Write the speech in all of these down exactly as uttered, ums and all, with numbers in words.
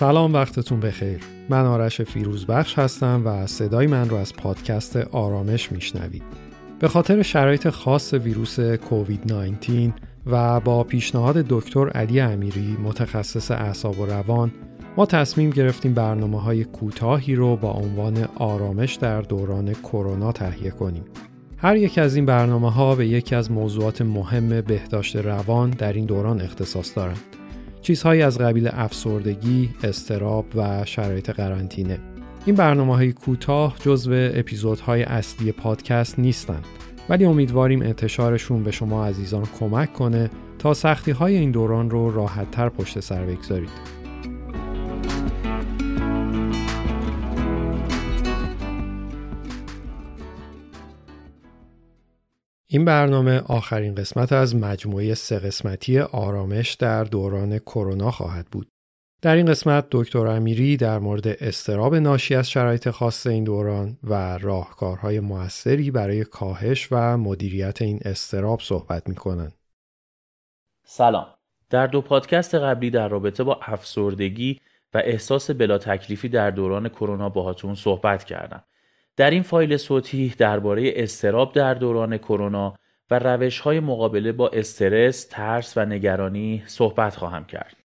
سلام، وقتتون بخیر. من آرش فیروزبخش هستم و صدای من رو از پادکست آرامش میشنوید. به خاطر شرایط خاص ویروس کووید نوزده و با پیشنهاد دکتر علی امیری، متخصص اعصاب و روان، ما تصمیم گرفتیم برنامه‌های کوتاهی رو با عنوان آرامش در دوران کرونا تهیه کنیم. هر یک از این برنامه‌ها به یکی از موضوعات مهم بهداشت روان در این دوران اختصاص دارند. چیزهایی از قبیل افسردگی، اضطراب و شرایط قرنطینه. این برنامه‌های کوتاه جزو اپیزودهای اصلی پادکست نیستند، ولی امیدواریم انتشارشون به شما عزیزان کمک کنه تا سختی‌های این دوران رو راحت‌تر پشت سر بگذارید. این برنامه آخرین قسمت از مجموعه سه قسمتی آرامش در دوران کرونا خواهد بود. در این قسمت دکتر امیری در مورد اضطراب ناشی از شرایط خاص این دوران و راهکارهای موثری برای کاهش و مدیریت این اضطراب صحبت می‌کنند. سلام. در دو پادکست قبلی در رابطه با افسردگی و احساس بلا تکلیفی در دوران کرونا باهاتون صحبت کردم. در این فایل صوتی درباره اضطراب در دوران کرونا و روش‌های مقابله با استرس، ترس و نگرانی صحبت خواهم کرد.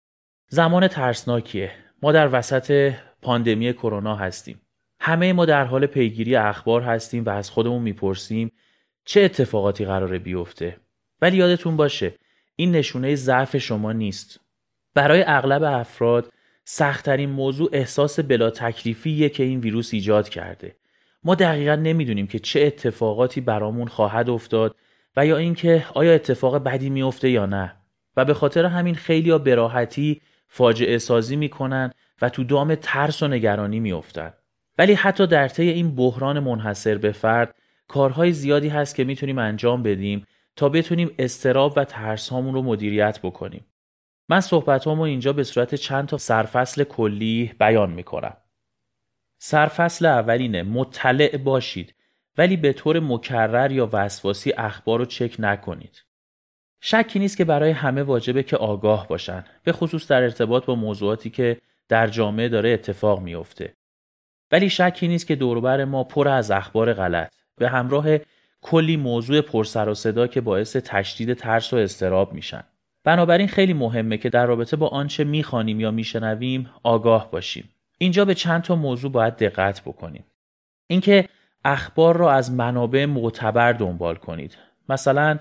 زمان ترسناکیه. ما در وسط پاندمی کرونا هستیم. همه ما در حال پیگیری اخبار هستیم و از خودمون میپرسیم چه اتفاقاتی قراره بیفته. ولی یادتون باشه این نشونه ضعف شما نیست. برای اغلب افراد سخت‌ترین موضوع احساس بلا تکلیفیه که این ویروس ایجاد کرده. ما دقیقاً نمیدونیم که چه اتفاقاتی برامون خواهد افتاد و یا اینکه آیا اتفاق بدی میفته یا نه، و به خاطر همین خیلی‌ها به راحتی فاجعه سازی میکنن و تو دام ترس و نگرانی میافتن. ولی حتی در طی این بحران منحصر به فرد کارهای زیادی هست که میتونیم انجام بدیم تا بتونیم اضطراب و ترس هامون رو مدیریت بکنیم. من صحبت هامو اینجا به صورت چند تا سرفصل کلی بیان میکنم. سرفصل اولینه مطلع باشید، ولی به طور مکرر یا وسواسی اخبار رو چک نکنید. شکی نیست که برای همه واجبه که آگاه باشن، به خصوص در ارتباط با موضوعاتی که در جامعه داره اتفاق میفته. ولی شکی نیست که دوروبر ما پر از اخبار غلط به همراه کلی موضوع پرسر و صدا که باعث تشدید ترس و اضطراب میشن. بنابراین خیلی مهمه که در رابطه با آنچه میخوانیم یا میشنویم آگاه باشیم. اینجا به چند تا موضوع باید دقت بکنیم. اینکه اخبار را از منابع معتبر دنبال کنید. مثلا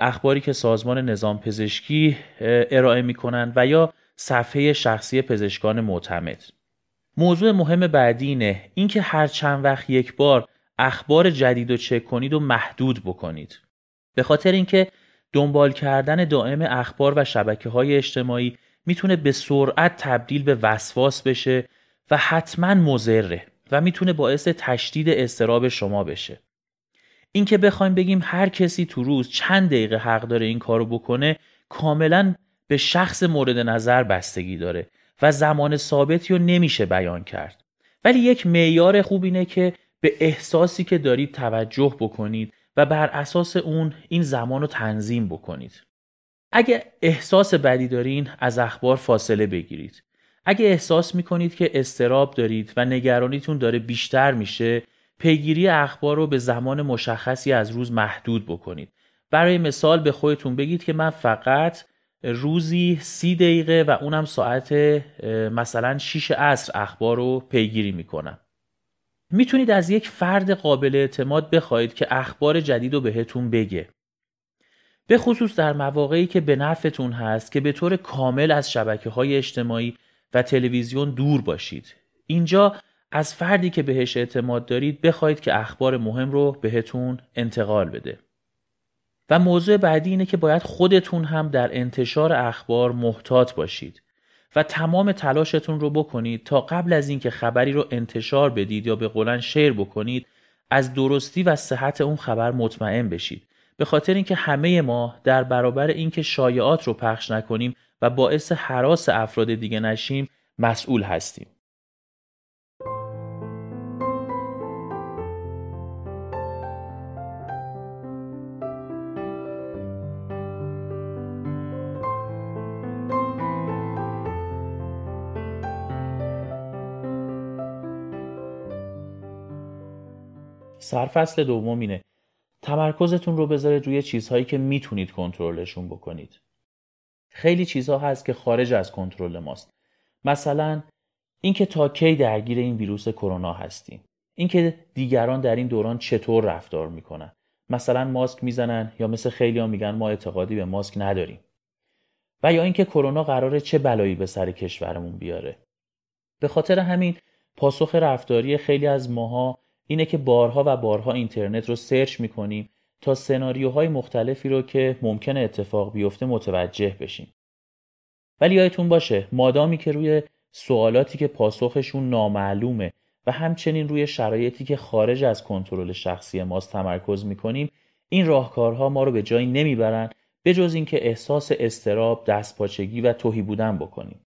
اخباری که سازمان نظام پزشکی ارائه می‌کنند و یا صفحه شخصی پزشکان معتمد. موضوع مهم بعدی اینه اینکه هر چند وقت یک بار اخبار جدید رو چک کنید و محدود بکنید. به خاطر اینکه دنبال کردن دائم اخبار و شبکه‌های اجتماعی میتونه به سرعت تبدیل به وسواس بشه و حتما مضره و میتونه باعث تشدید اضطراب شما بشه. اینکه بخوایم بگیم هر کسی تو روز چند دقیقه حق داره این کارو بکنه کاملا به شخص مورد نظر بستگی داره و زمان ثابتی رو نمیشه بیان کرد. ولی یک معیار خوب اینه که به احساسی که دارید توجه بکنید و بر اساس اون این زمانو تنظیم بکنید. اگه احساس بدی دارین از اخبار فاصله بگیرید. اگه احساس میکنید که اضطراب دارید و نگرانیتون داره بیشتر میشه، پیگیری اخبار رو به زمان مشخصی از روز محدود بکنید. برای مثال به خودتون بگید که من فقط روزی سی دقیقه و اونم ساعت مثلا شیش عصر اخبار رو پیگیری میکنم. میتونید از یک فرد قابل اعتماد بخواید که اخبار جدید رو بهتون بگه. به خصوص در مواقعی که به نفعتون هست که به طور کامل از شبکه‌های اجتماعی و تلویزیون دور باشید. اینجا از فردی که بهش اعتماد دارید بخواید که اخبار مهم رو بهتون انتقال بده. و موضوع بعدی اینه که باید خودتون هم در انتشار اخبار محتاط باشید و تمام تلاشتون رو بکنید تا قبل از اینکه خبری رو انتشار بدید یا به قولن شیر بکنید از درستی و صحت اون خبر مطمئن بشید. به خاطر اینکه همه ما در برابر اینکه شایعات رو پخش نکنیم و باعث هراس افراد دیگه نشیم مسئول هستیم. سرفصل دوم اینه. تمرکزتون رو بذارید روی چیزهایی که میتونید کنترلشون بکنید. خیلی چیزها هست که خارج از کنترل ماست. مثلا اینکه تا کی درگیر این ویروس کرونا هستیم، اینکه دیگران در این دوران چطور رفتار میکنن، مثلا ماسک میزنن یا مثل خیلی‌ها میگن ما اعتقادی به ماسک نداریم، و یا اینکه کرونا قراره چه بلایی به سر کشورمون بیاره. به خاطر همین پاسخ رفتاری خیلی از ماها اینه که بارها و بارها اینترنت رو سرچ میکنیم تا سناریوهای مختلفی رو که ممکنه اتفاق بیفته متوجه بشیم. ولی یادتون باشه مادامی که روی سوالاتی که پاسخشون نامعلومه و همچنین روی شرایطی که خارج از کنترل شخصی ماست تمرکز میکنیم، این راهکارها ما رو به جایی نمیبرن به جز اینکه احساس اضطراب، دستپاچگی و تهی بودن بکنیم.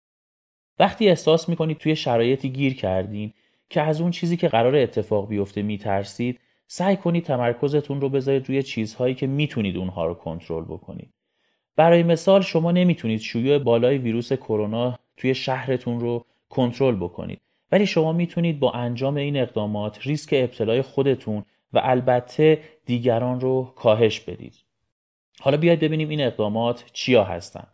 وقتی احساس میکنید توی شرایطی گیر کردین که از اون چیزی که قرار اتفاق بیفته میترسید، سعی کنید تمرکزتون رو بذارید روی چیزهایی که میتونید اونها رو کنترل بکنید. برای مثال شما نمیتونید شیوع بالای ویروس کرونا توی شهرتون رو کنترل بکنید، ولی شما میتونید با انجام این اقدامات ریسک ابتلای خودتون و البته دیگران رو کاهش بدید. حالا بیاید ببینیم این اقدامات چیا هستن.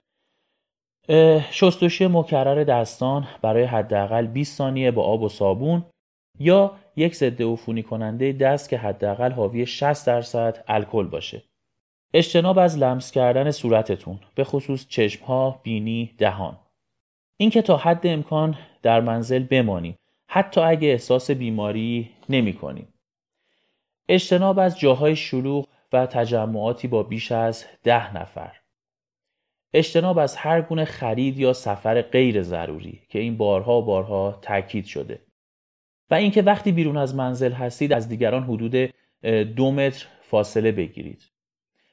شستشوی مکرر دستان برای حداقل بیست ثانیه با آب و صابون، یا یک ضد عفونی کننده دست که حداقل حاوی شصت درصد الکل باشه. اجتناب از لمس کردن صورتتون، به خصوص چشم‌ها، بینی، دهان. اینکه تا حد امکان در منزل بمانید، حتی اگه احساس بیماری نمی‌کنید. اجتناب از جاهای شلوغ و تجمعاتی با بیش از ده نفر. اجتناب از هر گونه خرید یا سفر غیر ضروری که این بارها و بارها تاکید شده. و اینکه وقتی بیرون از منزل هستید از دیگران حدود دو متر فاصله بگیرید.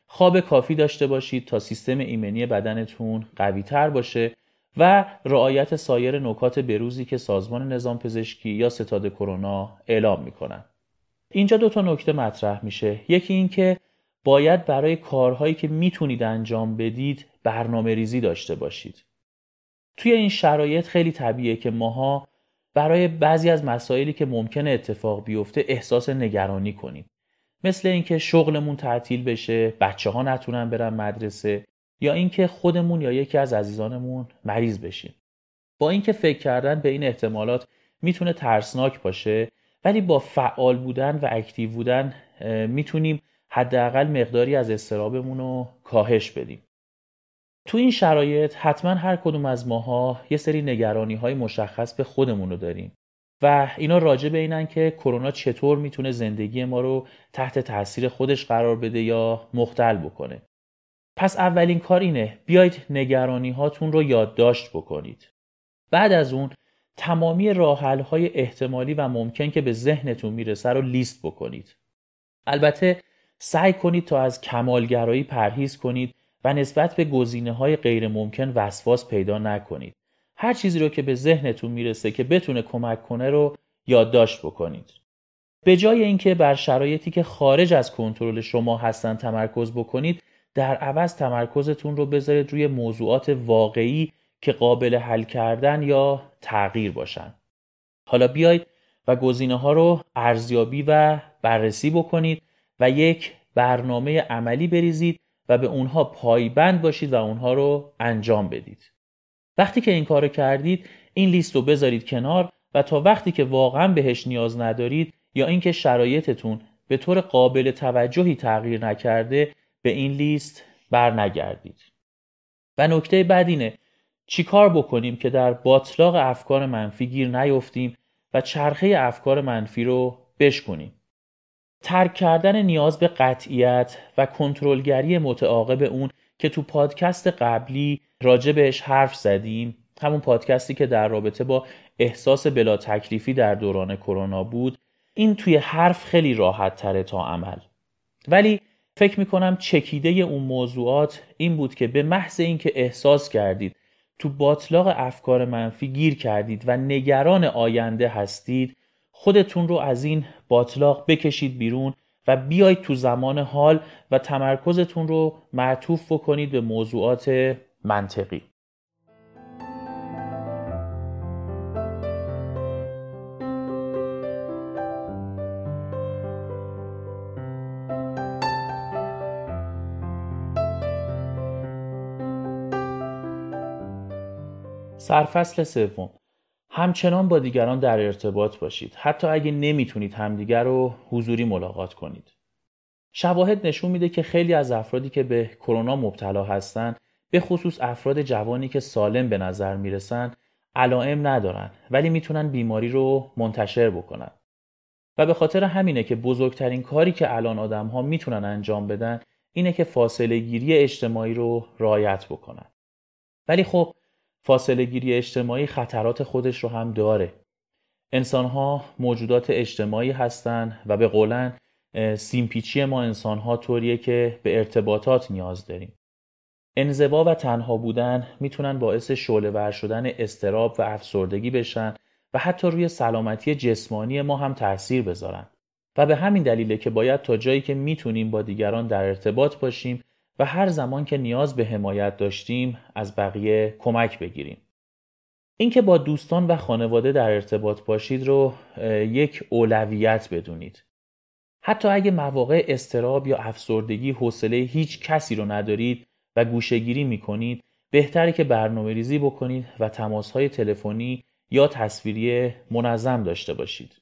خواب کافی داشته باشید تا سیستم ایمنی بدنتون قوی تر باشه و رعایت سایر نکات بروزی که سازمان نظام پزشکی یا ستاد کرونا اعلام میکنن. اینجا دو تا نکته مطرح میشه. یکی این که باید برای کارهایی که میتونید انجام بدید برنامه ریزی داشته باشید. توی این شرایط خیلی طبیعیه که ماها برای بعضی از مسائلی که ممکنه اتفاق بیفته احساس نگرانی کنیم. مثل اینکه شغلمون تعطیل بشه، بچه‌ها نتونن برن مدرسه، یا اینکه خودمون یا یکی از عزیزانمون مریض بشیم. با اینکه فکر کردن به این احتمالات میتونه ترسناک باشه، ولی با فعال بودن و اکتیو بودن میتونیم حداقل مقداری از اضطرابمون رو کاهش بدیم. تو این شرایط حتما هر کدوم از ماها یه سری نگرانی‌های مشخص به خودمون رو داریم و اینا راجع به اینن که کرونا چطور میتونه زندگی ما رو تحت تاثیر خودش قرار بده یا مختل بکنه. پس اولین کار اینه بیایید نگرانی‌هاتون رو یادداشت بکنید. بعد از اون تمامی راه‌حل‌های احتمالی و ممکن که به ذهنتون میرسه رو لیست بکنید. البته سعی کنید تا از کمالگرایی پرهیز کنید و نسبت به گزینه‌های غیر ممکن وسواس پیدا نکنید. هر چیزی رو که به ذهنتون میرسه که بتونه کمک کنه رو یادداشت بکنید. به جای اینکه بر شرایطی که خارج از کنترل شما هستن تمرکز بکنید، در عوض تمرکزتون رو بذارید روی موضوعات واقعی که قابل حل کردن یا تغییر باشن. حالا بیایید و گزینه‌ها رو ارزیابی و بررسی بکنید و یک برنامه عملی بریزید و به اونها پایبند باشید و اونها رو انجام بدید. وقتی که این کارو کردید این لیست رو بذارید کنار و تا وقتی که واقعا بهش نیاز ندارید یا اینکه شرایطتون به طور قابل توجهی تغییر نکرده به این لیست برنگردید. و نکته بعد اینه چیکار بکنیم که در باتلاق افکار منفی گیر نیفتیم و چرخه افکار منفی رو بشکنیم. ترک کردن نیاز به قطعیت و کنترلگری متعاقب اون که تو پادکست قبلی راجع بهش حرف زدیم، همون پادکستی که در رابطه با احساس بلا تکلیفی در دوران کرونا بود، این توی حرف خیلی راحت تره تا عمل. ولی فکر میکنم چکیده اون موضوعات این بود که به محض اینکه احساس کردید تو باتلاق افکار منفی گیر کردید و نگران آینده هستید، خودتون رو از این باطلاق بکشید بیرون و بیایید تو زمان حال و تمرکزتون رو معطوف بکنید به موضوعات منطقی. سرفصل سوم، همچنان با دیگران در ارتباط باشید، حتی اگه نمیتونید همدیگر رو حضوری ملاقات کنید. شواهد نشون میده که خیلی از افرادی که به کرونا مبتلا هستن، به خصوص افراد جوانی که سالم به نظر میرسن، علائم ندارن ولی میتونن بیماری رو منتشر بکنن. و به خاطر همینه که بزرگترین کاری که الان آدم‌ها میتونن انجام بدن اینه که فاصله گیری اجتماعی رو رعایت بکنن. ولی خب فاصله گیری اجتماعی خطرات خودش رو هم داره. انسان‌ها موجودات اجتماعی هستن و به قولن سیمپیچی ما انسان‌ها طوریه که به ارتباطات نیاز داریم. انزوا و تنها بودن میتونن باعث شعله‌ور شدن اضطراب و افسردگی بشن و حتی روی سلامتی جسمانی ما هم تأثیر بذارن. و به همین دلیله که باید تا جایی که میتونیم با دیگران در ارتباط باشیم و هر زمان که نیاز به حمایت داشتیم از بقیه کمک بگیریم. اینکه با دوستان و خانواده در ارتباط باشید رو یک اولویت بدونید. حتی اگه مواقع اضطراب یا افسردگی حوصله هیچ کسی رو ندارید و گوشه‌گیری می‌کنید، بهتره که برنامه‌ریزی بکنید و تماس‌های تلفنی یا تصویری منظم داشته باشید.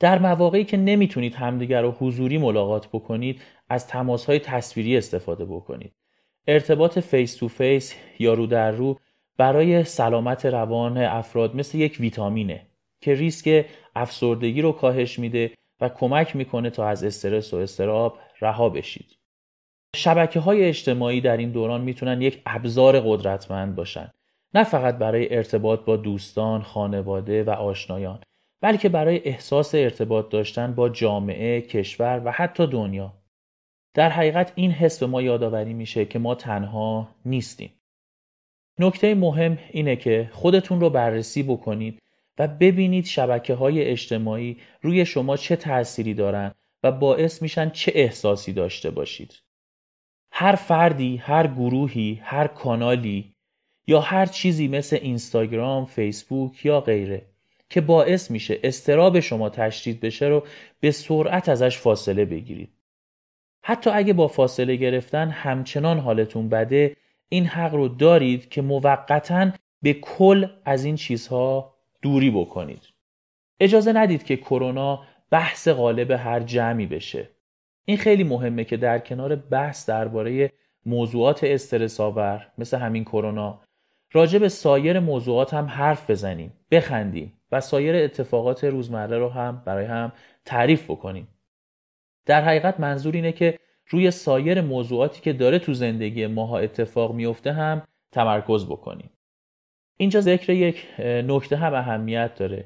در مواقعی که نمیتونید همدیگر رو حضوری ملاقات بکنید، از تماس‌های تصویری استفاده بکنید. ارتباط فیس تو فیس یا رو در رو برای سلامت روان افراد مثل یک ویتامینه که ریسک افسردگی رو کاهش میده و کمک میکنه تا از استرس و اضطراب رها بشید. شبکه‌های اجتماعی در این دوران میتونن یک ابزار قدرتمند باشن، نه فقط برای ارتباط با دوستان، خانواده و آشنایان، بلکه برای احساس ارتباط داشتن با جامعه، کشور و حتی دنیا. در حقیقت این حس به ما یادآوری میشه که ما تنها نیستیم. نکته مهم اینه که خودتون رو بررسی بکنید و ببینید شبکه‌های اجتماعی روی شما چه تأثیری دارن و باعث میشن چه احساسی داشته باشید. هر فردی، هر گروهی، هر کانالی یا هر چیزی مثل اینستاگرام، فیسبوک یا غیره که باعث میشه اضطراب شما تشدید بشه رو به سرعت ازش فاصله بگیرید. حتی اگه با فاصله گرفتن همچنان حالتون بده، این حق رو دارید که موقتاً به کل از این چیزها دوری بکنید. اجازه ندید که کرونا بحث غالب هر جمعی بشه. این خیلی مهمه که در کنار بحث درباره موضوعات استرس آور مثل همین کرونا، راجع به سایر موضوعات هم حرف بزنیم، بخندیم و سایر اتفاقات روزمره رو هم برای هم تعریف بکنیم. در حقیقت منظور اینه که روی سایر موضوعاتی که داره تو زندگی ماها اتفاق میفته هم تمرکز بکنیم. اینجا ذکر یک نکته هم اهمیت داره،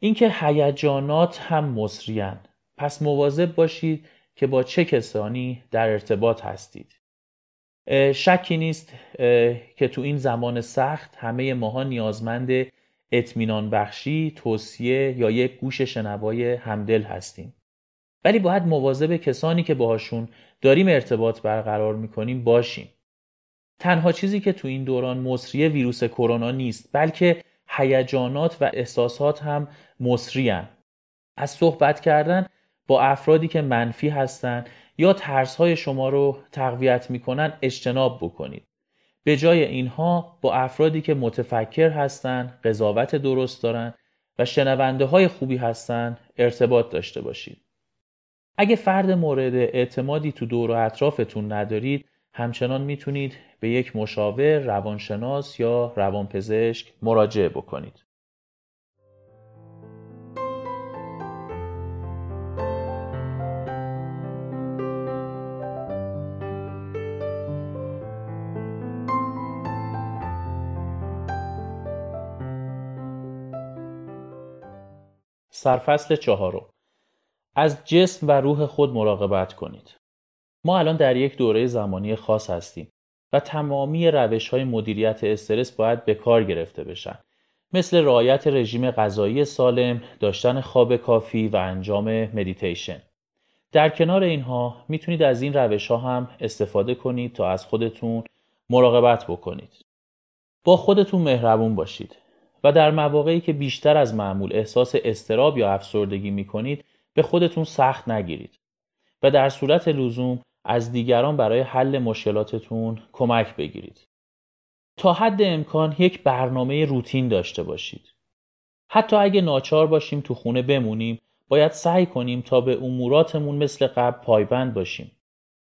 اینکه هیجانات هم مصری‌اند، پس مواظب باشید که با چه کسانی در ارتباط هستید. شکی نیست که تو این زمان سخت همه ماها نیازمند اطمینان بخشی، توصیه یا یک گوش شنوای همدل هستیم. ولی باید مواظب کسانی که باهاشون داریم ارتباط برقرار میکنیم باشیم. تنها چیزی که تو این دوران مصری ویروس کرونا نیست، بلکه هیجانات و احساسات هم مصری‌اند. از صحبت کردن با افرادی که منفی هستن یا ترس‌های شما رو تقویت می‌کنن اجتناب بکنید. به جای اینها با افرادی که متفکر هستن، قضاوت درست دارن و شنونده‌های خوبی هستن ارتباط داشته باشید. اگه فرد مورد اعتمادی تو دور و اطرافتون ندارید، همچنان میتونید به یک مشاور، روانشناس یا روانپزشک مراجعه بکنید. سرفصل چهارم، از جسم و روح خود مراقبت کنید. ما الان در یک دوره زمانی خاص هستیم و تمامی روش‌های مدیریت استرس باید به کار گرفته بشن، مثل رعایت رژیم غذایی سالم، داشتن خواب کافی و انجام مدیتیشن. در کنار اینها میتونید از این روش‌ها هم استفاده کنید تا از خودتون مراقبت بکنید. با خودتون مهربون باشید و در مواقعی که بیشتر از معمول احساس اضطراب یا افسردگی می‌کنید، به خودتون سخت نگیرید و در صورت لزوم از دیگران برای حل مشکلاتتون کمک بگیرید. تا حد امکان یک برنامه روتین داشته باشید. حتی اگه ناچار باشیم تو خونه بمونیم، باید سعی کنیم تا به اموراتمون مثل قبل پایبند باشیم.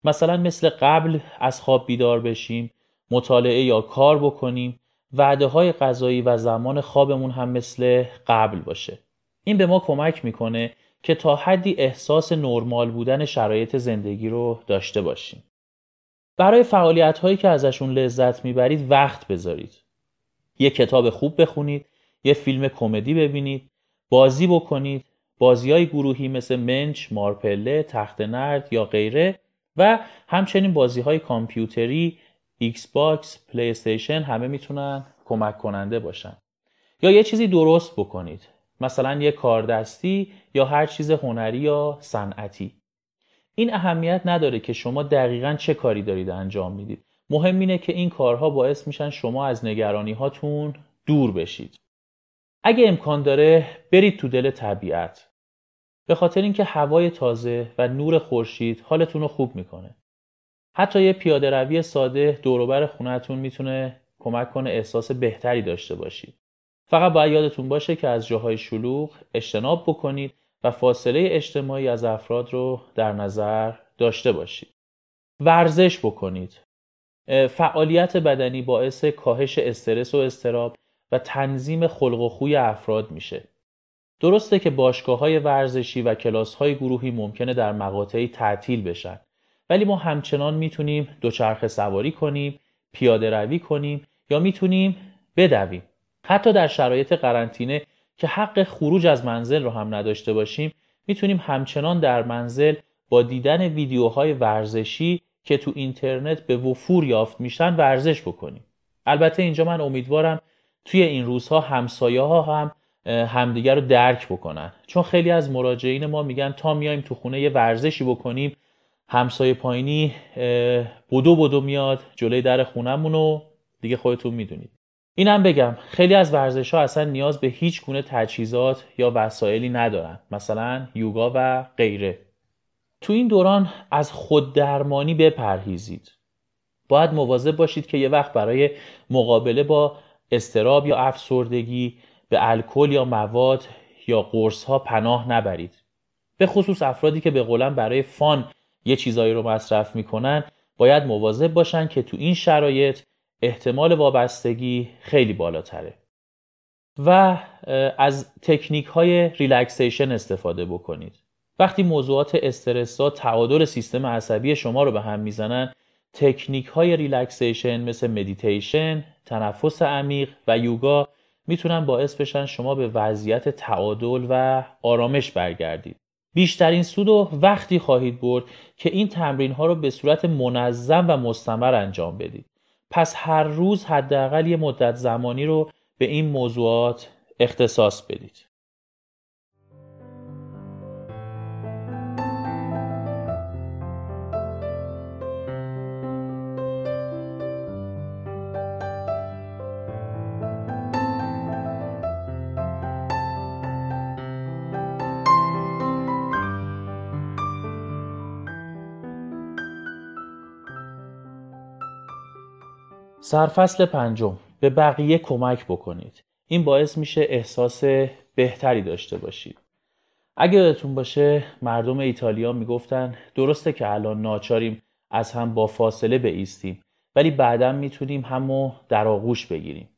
مثلا مثل قبل از خواب بیدار بشیم، مطالعه یا کار بکنیم، وعده‌های غذایی و زمان خوابمون هم مثل قبل باشه. این به ما کمک میکنه که تا حدی احساس نرمال بودن شرایط زندگی رو داشته باشیم. برای فعالیت‌هایی که ازشون لذت میبرید وقت بذارید. یه کتاب خوب بخونید، یه فیلم کمدی ببینید، بازی بکنید، بازی‌های گروهی مثل منچ، مارپله، تخت نرد یا غیره و همچنین بازی‌های کامپیوتری، ایکس باکس، پلی استیشن همه میتونن کمک کننده باشن. یا یه چیزی درست بکنید. مثلا یه کاردستی یا هر چیز هنری یا صنعتی. این اهمیت نداره که شما دقیقاً چه کاری دارید انجام میدید. مهم اینه که این کارها باعث میشن شما از نگرانی هاتون دور بشید. اگه امکان داره برید تو دل طبیعت. به خاطر اینکه هوای تازه و نور خورشید حالتون رو خوب میکنه. حتی یه پیاده روی ساده دور و بر خونه‌تون میتونه کمک کنه احساس بهتری داشته باشید. فقط باید یادتون باشه که از جاهای شلوغ اجتناب بکنید و فاصله اجتماعی از افراد رو در نظر داشته باشید. ورزش بکنید. فعالیت بدنی باعث کاهش استرس و اضطراب و تنظیم خلق و خوی افراد میشه. درسته که باشگاه‌های ورزشی و کلاس‌های گروهی ممکنه در مقاطعی تعطیل بشن، ولی ما همچنان میتونیم دوچرخه سواری کنیم، پیاده روی کنیم یا میتونیم بدویم. حتی در شرایط قرنطینه که حق خروج از منزل رو هم نداشته باشیم، میتونیم همچنان در منزل با دیدن ویدیوهای ورزشی که تو اینترنت به وفور یافت میشن ورزش بکنیم. البته اینجا من امیدوارم توی این روزها همسایه‌ها هم همدیگر رو درک بکنن، چون خیلی از مراجعین ما میگن تا میایم تو خونه یه ورزشی بکنیم همسایه پایینی بدو بدو میاد جلوی در خونمونو، دیگه خودتون میدونید. اینم بگم خیلی از ورزش‌ها اصلا نیاز به هیچ گونه تجهیزات یا وسایلی ندارن، مثلا یوگا و غیره. تو این دوران از خوددرمانی بپرهیزید. باید مواظب باشید که یه وقت برای مقابله با اضطراب یا افسردگی به الکل یا مواد یا قرص‌ها پناه نبرید. به خصوص افرادی که به قولن برای فان یه چیزایی رو مصرف میکنن باید مواظب باشن که تو این شرایط احتمال وابستگی خیلی بالاتره. و از تکنیک های ریلکسیشن استفاده بکنید. وقتی موضوعات استرس‌ها تعادل سیستم عصبی شما رو به هم میزنن، تکنیک های ریلکسیشن مثل مدیتیشن، تنفس عمیق و یوگا میتونن باعث بشن شما به وضعیت تعادل و آرامش برگردید. بیشترین سود و وقتی خواهید برد که این تمرین ها رو به صورت منظم و مستمر انجام بدید. پس هر روز حداقل یه مدت زمانی رو به این موضوعات اختصاص بدید. سرفصل پنجم، به بقیه کمک بکنید. این باعث میشه احساس بهتری داشته باشید. اگه یادتون باشه مردم ایتالیا میگفتن درسته که الان ناچاریم از هم با فاصله بایستیم، ولی بعداً میتونیم همو در آغوش بگیریم.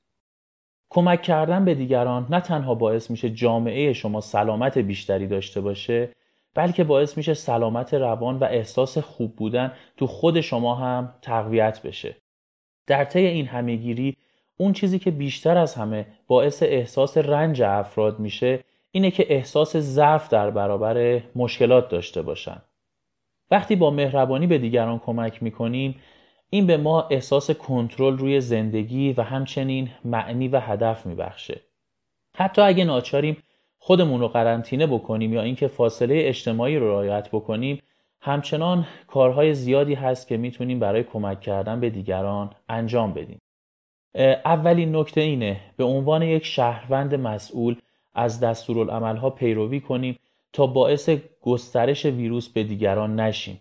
کمک کردن به دیگران نه تنها باعث میشه جامعه شما سلامت بیشتری داشته باشه، بلکه باعث میشه سلامت روان و احساس خوب بودن تو خود شما هم تقویت بشه. در طی این همه‌گیری اون چیزی که بیشتر از همه باعث احساس رنج افراد میشه اینه که احساس ضعف در برابر مشکلات داشته باشن. وقتی با مهربانی به دیگران کمک میکنیم این به ما احساس کنترل روی زندگی و همچنین معنی و هدف میبخشه. حتی اگه ناچاریم خودمون رو قرنطینه بکنیم یا اینکه فاصله اجتماعی رو رعایت بکنیم، همچنان کارهای زیادی هست که میتونیم برای کمک کردن به دیگران انجام بدیم. اولین نکته اینه به عنوان یک شهروند مسئول از دستورالعمل‌ها پیروی کنیم تا باعث گسترش ویروس به دیگران نشیم.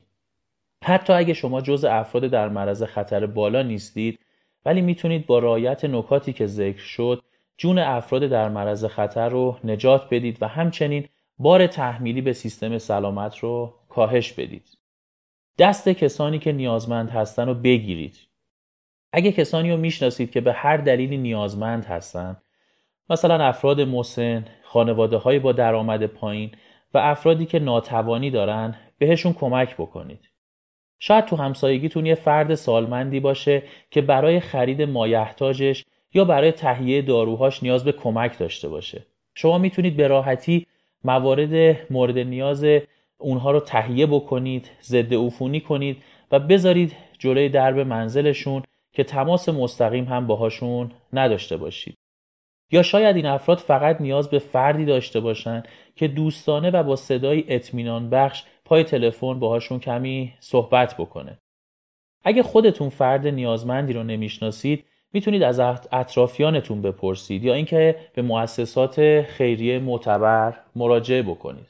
حتی اگه شما جزء افراد در معرض خطر بالا نیستید، ولی میتونید با رعایت نکاتی که ذکر شد جون افراد در معرض خطر رو نجات بدید و همچنین بار تحمیلی به سیستم سلامت رو کاهش بدید. دست کسانی که نیازمند هستن رو بگیرید. اگه کسانی رو میشناسید که به هر دلیلی نیازمند هستن، مثلا افراد مسن، خانواده‌های با درآمد پایین و افرادی که ناتوانی دارن، بهشون کمک بکنید. شاید تو همسایگیتون یه فرد سالمندی باشه که برای خرید مایحتاجش یا برای تهیه داروهاش نیاز به کمک داشته باشه. شما میتونید به راحتی موارد مورد نیاز اونها رو تهیه بکنید، ضد عفونی کنید و بذارید جلوی درب منزلشون که تماس مستقیم هم باهاشون نداشته باشید. یا شاید این افراد فقط نیاز به فردی داشته باشن که دوستانه و با صدای اطمینان بخش پای تلفن باهاشون کمی صحبت بکنه. اگه خودتون فرد نیازمندی رو نمیشناسید، میتونید از اطرافیانتون بپرسید یا اینکه به مؤسسات خیریه معتبر مراجعه بکنید.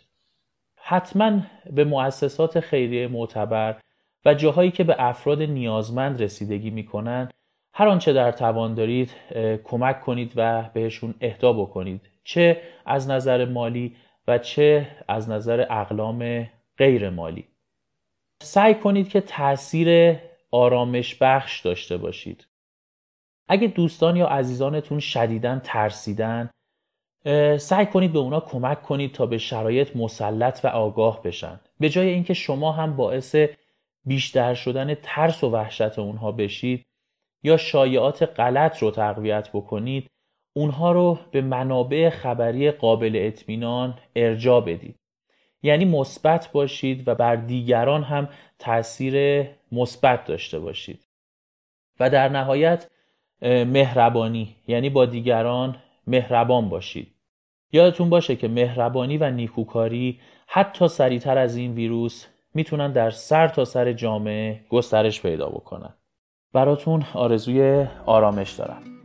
حتما به مؤسسات خیریه معتبر و جاهایی که به افراد نیازمند رسیدگی میکنن هر آنچه در توان دارید کمک کنید و بهشون اهدا بکنید، چه از نظر مالی و چه از نظر اقلام غیر مالی. سعی کنید که تأثیر آرامش بخش داشته باشید. اگه دوستان یا عزیزانتون شدیداً ترسیدن، سعی کنید به اونا کمک کنید تا به شرایط مسلط و آگاه بشن. به جای اینکه شما هم باعث بیشتر شدن ترس و وحشت اونها بشید یا شایعات غلط رو تقویت بکنید، اونها رو به منابع خبری قابل اطمینان ارجاع بدید. یعنی مثبت باشید و بر دیگران هم تأثیر مثبت داشته باشید. و در نهایت مهربانی، یعنی با دیگران مهربان باشید. یادتون باشه که مهربانی و نیکوکاری حتی سریعتر از این ویروس میتونن در سر تا سر جامعه گسترش پیدا بکنن. براتون آرزوی آرامش دارم.